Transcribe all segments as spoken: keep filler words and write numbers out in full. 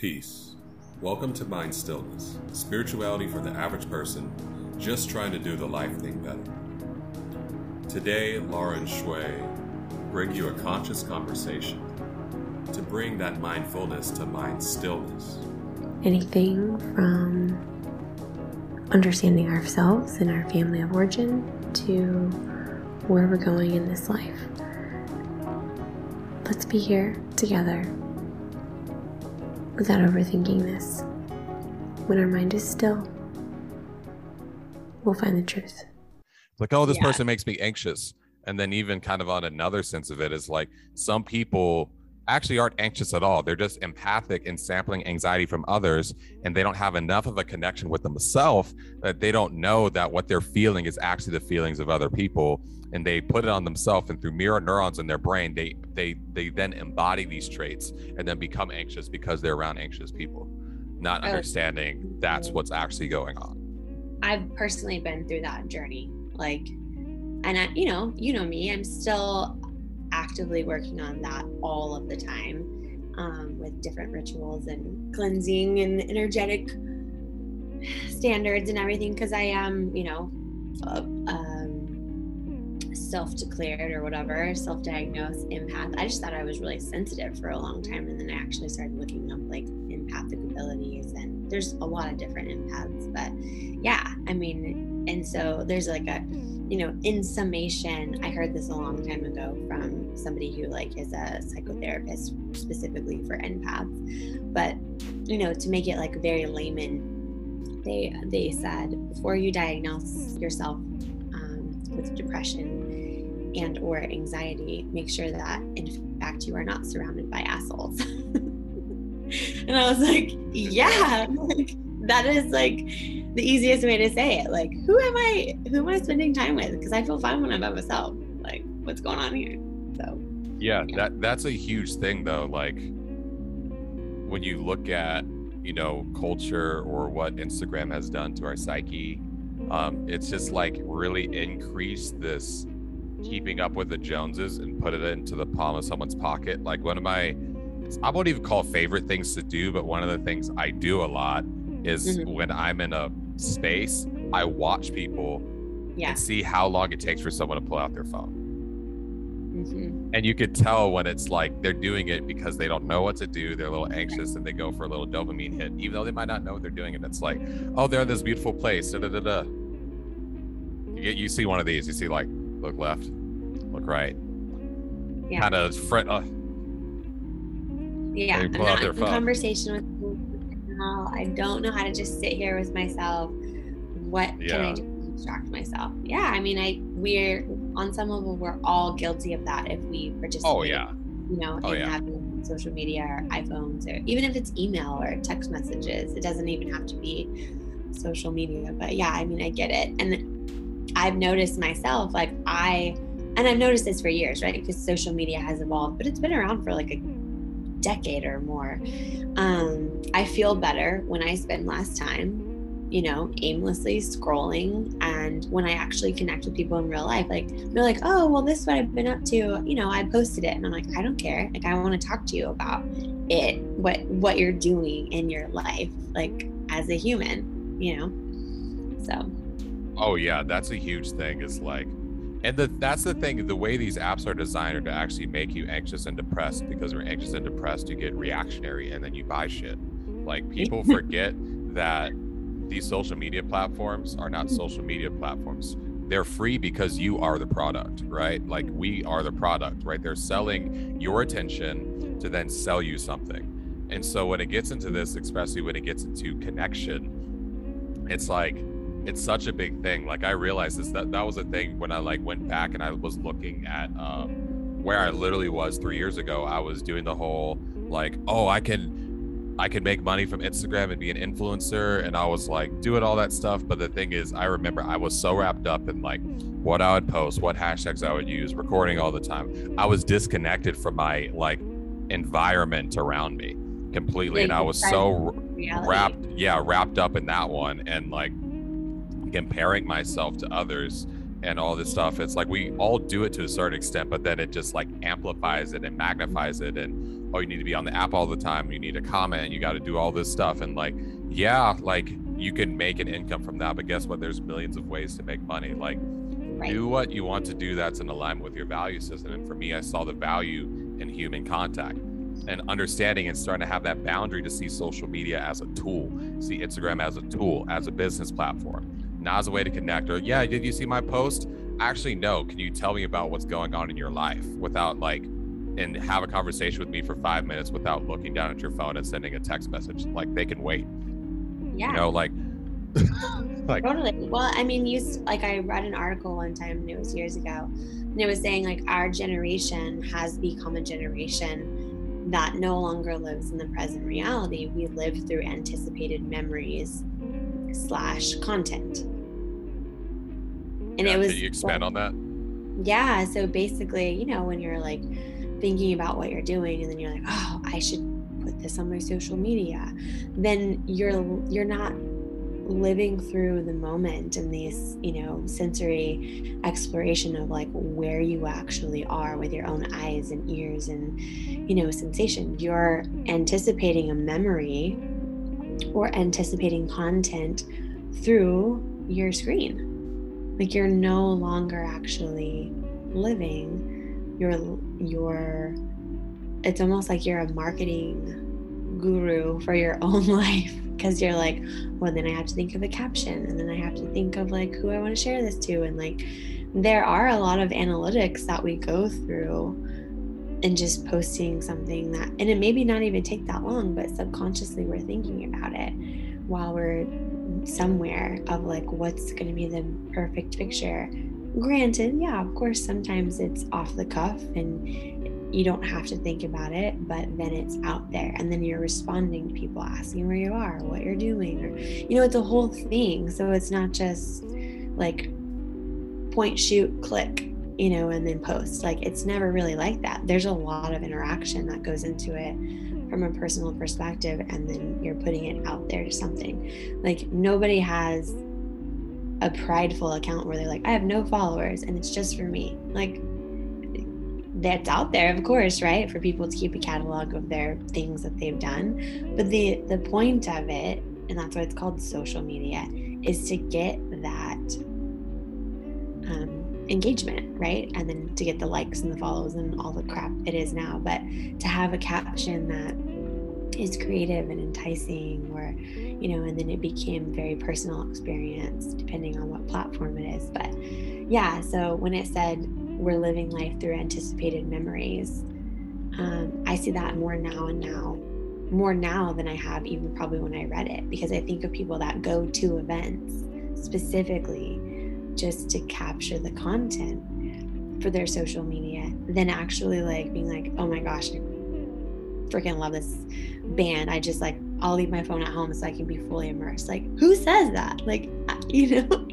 Peace. Welcome to Mind Stillness, spirituality for the average person just trying to do the life thing better. Today, Lauren and Shui bring you a conscious conversation to bring that mindfulness to mind stillness. Anything from understanding ourselves and our family of origin to where we're going in this life. Let's be here together. Without overthinking this. When our mind is still, we'll find the truth. Like, oh, this yeah. person makes me anxious. And then even kind of on another sense of it is like, some people actually aren't anxious at all. They're just empathic in sampling anxiety from others, and they don't have enough of a connection with themselves that they don't know that what they're feeling is actually the feelings of other people, and they put it on themselves, and through mirror neurons in their brain, they they they then embody these traits and then become anxious because they're around anxious people, not understanding that's what's actually going on. I've personally been through that journey, like, and I, you know, you know me, I'm still actively working on that all of the time, um, with different rituals and cleansing and energetic standards and everything, because I am, you know, uh, um, self-declared or whatever, self-diagnosed empath. I just thought I was really sensitive for a long time, and then I actually started looking up like empathic abilities, and there's a lot of different empaths, but yeah, I mean, and so there's like a, you know, in summation, I heard this a long time ago from somebody who like is a psychotherapist specifically for empaths, but, you know, to make it like very layman, they they said, before you diagnose yourself um, with depression and or anxiety, make sure that in fact you are not surrounded by assholes. And I was like, yeah, like, that is like the easiest way to say it. Like, who am I, who am I spending time with? Because I feel fine when I'm by myself. Like, what's going on here? So yeah, yeah, that that's a huge thing though. Like, when you look at, you know, culture or what Instagram has done to our psyche, um, it's just like really increased this keeping up with the Joneses and put it into the palm of someone's pocket. Like, one of my, I won't even call favorite things to do, but one of the things I do a lot is mm-hmm. when I'm in a space, I watch people yeah. and see how long it takes for someone to pull out their phone. Mm-hmm. And you could tell when it's like they're doing it because they don't know what to do. They're a little anxious and they go for a little dopamine hit, even though they might not know what they're doing. And it's like, oh, they're in this beautiful place. Da, da, da, da. You get, you see one of these, you see like, look left, look right. Yeah. Kind of fret. Uh, yeah, I'm not in conversation with I don't know how to just sit here with myself. What yeah. can I do to distract myself? Yeah, I mean, I we're on some level we're all guilty of that if we participate. Oh yeah, you know, oh, in yeah. having social media or iPhones, or even if it's email or text messages, it doesn't even have to be social media. But yeah, I mean, I get it, and I've noticed myself like I, and I've noticed this for years, right? Because social media has evolved, but it's been around for like a decade or more. um I feel better when I spend less time, you know, aimlessly scrolling, and when I actually connect with people in real life, like they're like, oh well, this is what I've been up to, you know, I posted it, and I'm like, I don't care, like I want to talk to you about it, what what you're doing in your life, like as a human, you know. So oh yeah, that's a huge thing, is like, and the, that's the thing, the way these apps are designed are to actually make you anxious and depressed, because we're anxious and depressed, you get reactionary and then you buy shit. Like, people forget that these social media platforms are not social media platforms. They're free because you are the product, right? Like, we are the product, right? They're selling your attention to then sell you something. And so when it gets into this, especially when it gets into connection, it's like, it's such a big thing. Like, I realized this, that that was a thing when I like went back and I was looking at um, where I literally was three years ago. I was doing the whole like, oh, I can, I can make money from Instagram and be an influencer. And I was like doing all that stuff. But the thing is, I remember I was so wrapped up in like what I would post, what hashtags I would use, recording all the time. I was disconnected from my like environment around me completely. Yeah, and I was so reality. wrapped, yeah, wrapped up in that one. And like, comparing myself to others and all this stuff, it's like we all do it to a certain extent, but then it just like amplifies it and magnifies it and oh, you need to be on the app all the time, you need to comment, you got to do all this stuff. And like, yeah, like you can make an income from that, but guess what? There's millions of ways to make money. Like, right. Do what you want to do that's in alignment with your value system. And for me, I saw the value in human contact and understanding and starting to have that boundary to see social media as a tool, see Instagram as a tool, as a business platform, not as a way to connect. Or, yeah, did you see my post? Actually, no. Can you tell me about what's going on in your life without like, and have a conversation with me for five minutes without looking down at your phone and sending a text message? Like, they can wait. Yeah. You know, like, like totally. Well, I mean, you like I read an article one time, and it was years ago, and it was saying like our generation has become a generation that no longer lives in the present reality. We live through anticipated memories slash content. And yeah, it was. Can you expand like, on that? Yeah. So basically, you know, when you're like thinking about what you're doing, and then you're like, oh, I should put this on my social media, then you're you're not living through the moment and these, you know, sensory exploration of like where you actually are with your own eyes and ears and, you know, sensation. You're anticipating a memory or anticipating content through your screen. Like, you're no longer actually living your your it's almost like you're a marketing guru for your own life, because you're like, well, then I have to think of a caption, and then I have to think of like who I want to share this to. And like, there are a lot of analytics that we go through and just posting something that, and it maybe not even take that long, but subconsciously we're thinking about it while we're somewhere of like, what's going to be the perfect picture. Granted, yeah, of course, sometimes it's off the cuff and you don't have to think about it, but then it's out there, and then you're responding to people asking where you are, what you're doing, or, you know, it's a whole thing. So it's not just like point, shoot, click, you know, and then post. Like, it's never really like that. There's a lot of interaction that goes into it from a personal perspective, and then you're putting it out there to something. Like, nobody has a prideful account where they're like, I have no followers and it's just for me. Like, that's out there, of course, right, for people to keep a catalog of their things that they've done. But the the point of it, and that's why it's called social media, is to get that um, engagement, right? And then to get the likes and the follows and all the crap it is now. But to have a caption that is creative and enticing, or, you know, and then it became very personal experience depending on what platform it is. But yeah, so when it said, we're living life through anticipated memories. Um, I see that more now and now, more now than I have even probably when I read it, because I think of people that go to events specifically just to capture the content for their social media, then actually like being like, oh my gosh, I freaking love this band. I just like, I'll leave my phone at home so I can be fully immersed. Like, who says that? Like, you know,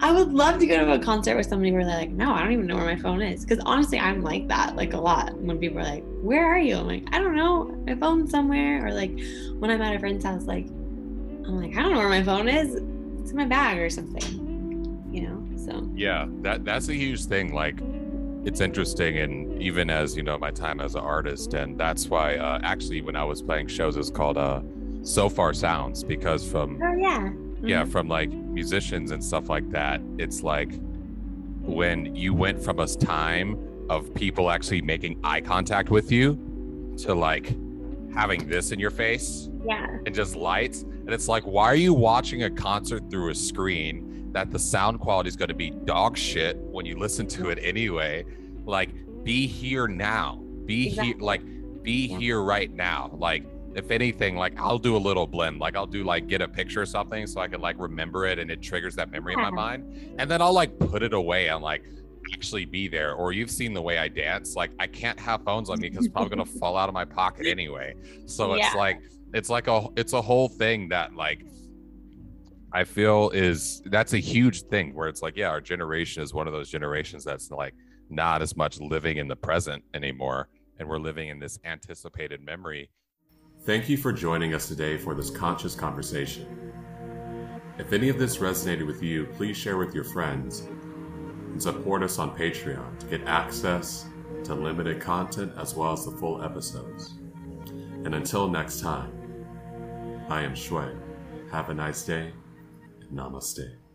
I would love to go to a concert with somebody where they're like, no, I don't even know where my phone is. Because honestly, I'm like that, like a lot. When people are like, where are you? I'm like, I don't know, my phone's somewhere. Or like when I'm at a friend's house, like, I'm like, I don't know where my phone is. It's in my bag or something, you know, so. Yeah, that that's a huge thing. Like, it's interesting. And even as, you know, my time as an artist, and that's why uh, actually when I was playing shows, it's called uh, Sofar Sounds, because from- Oh yeah. Yeah, from like musicians and stuff like that, it's like when you went from a time of people actually making eye contact with you to like having this in your face, yeah, and just lights. And it's like, why are you watching a concert through a screen that the sound quality is going to be dog shit when you listen to it anyway? Like, be here now, be exactly. here, like be yeah. here right now. Like, if anything, like I'll do a little blend, like I'll do like get a picture or something so I can like remember it, and it triggers that memory yeah. in my mind. And then I'll like put it away and like actually be there. Or you've seen the way I dance. Like, I can't have phones on me because it's probably gonna fall out of my pocket anyway. So it's yeah. like, it's like a, it's a whole thing that like, I feel is, that's a huge thing where it's like, yeah, our generation is one of those generations that's like not as much living in the present anymore. And we're living in this anticipated memory. Thank you for joining us today for this conscious conversation. If any of this resonated with you, please share with your friends and support us on Patreon to get access to limited content as well as the full episodes. And until next time, I am Shui. Have a nice day, and namaste.